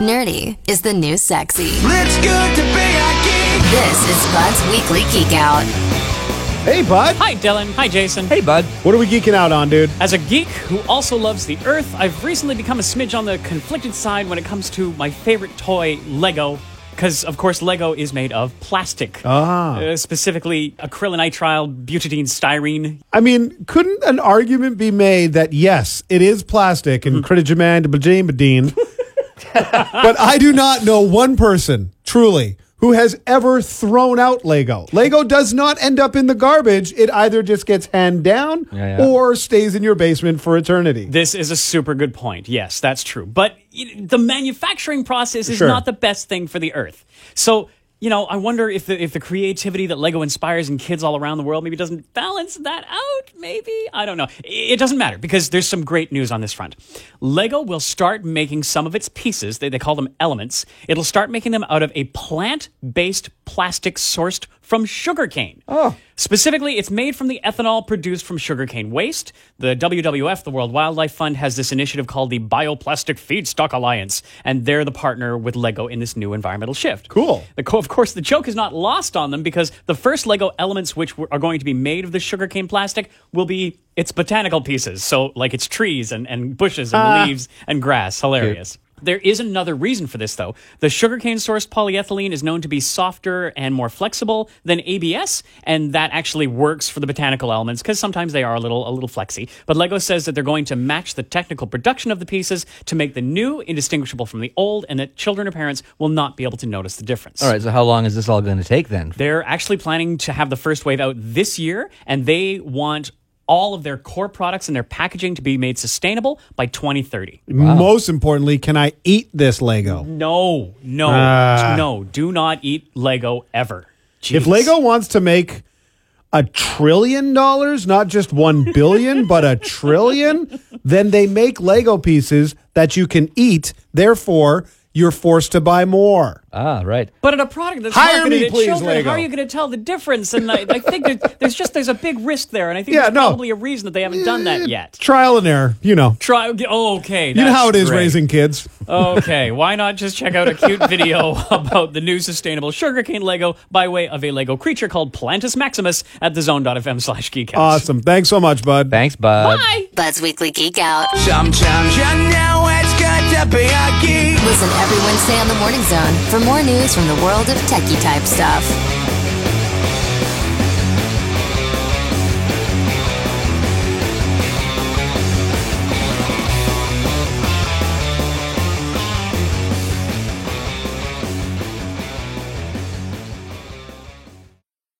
Nerdy is the new sexy. It's good to be a geek. This is Bud's Weekly Geek-out. Hey, Bud. Hi, Dylan. Hi, Jason. Hey, Bud. What are we geeking out on, dude? As a geek who also loves the Earth, I've recently become a smidge on the conflicted side when it comes to my favorite toy, LEGO. Because, of course, Lego is made of plastic. Specifically, acrylonitrile butadiene styrene. I mean, couldn't an argument be made that, yes, it is plastic, and but I do not know one person, truly, who has ever thrown out Lego. Lego does not end up in the garbage. It either just gets hand down or stays in your basement for eternity. This is a super good point. Yes, that's true. But the manufacturing process is not the best thing for the Earth. So, you know, I wonder if the creativity that Lego inspires in kids all around the world maybe doesn't balance that out, maybe? I don't know. It doesn't matter because there's some great news on this front. Lego will start making some of its pieces, they call them elements, it'll start making them out of a plant-based plastic sourced from sugarcane. Oh. Specifically, it's made from the ethanol produced from sugarcane waste. The WWF, the World Wildlife Fund, has this initiative called the Bioplastic Feedstock Alliance, and they're the partner with Lego in this new environmental shift. Cool. Of course, the joke is not lost on them because the first Lego elements which are going to be made of the sugarcane plastic will be its botanical pieces, so like its trees and bushes and leaves and grass. Hilarious. Cute. There is another reason for this, though. The sugarcane-sourced polyethylene is known to be softer and more flexible than ABS, and that actually works for the botanical elements because sometimes they are a little flexy. But Lego says that they're going to match the technical production of the pieces to make the new indistinguishable from the old, and that children or parents will not be able to notice the difference. All right, so how long is this all going to take, then? They're actually planning to have the first wave out this year, and they want all of their core products and their packaging to be made sustainable by 2030. Wow. Most importantly, can I eat this Lego? No, do not eat Lego ever. Jeez. If Lego wants to make $1 trillion, not just 1 billion, but $1 trillion, then they make Lego pieces that you can eat, therefore you're forced to buy more. Ah, right. But in a product that's marketed at children, Lego. How are you going to tell the difference? And I think there's a big risk there, and I think there's probably a reason that they haven't done that yet. Trial and error, you know. Okay. You know how it is raising kids. Okay, why not just check out a cute video about the new sustainable sugarcane Lego by way of a Lego creature called Plantus Maximus at TheZone.fm/geekhouse. Awesome. Thanks so much, Bud. Thanks, Bud. Bye. Bud's Weekly Geek Out. Sometimes you know it's good to be a geek. Listen every Wednesday on The Morning Zone for more news from the world of techie type stuff.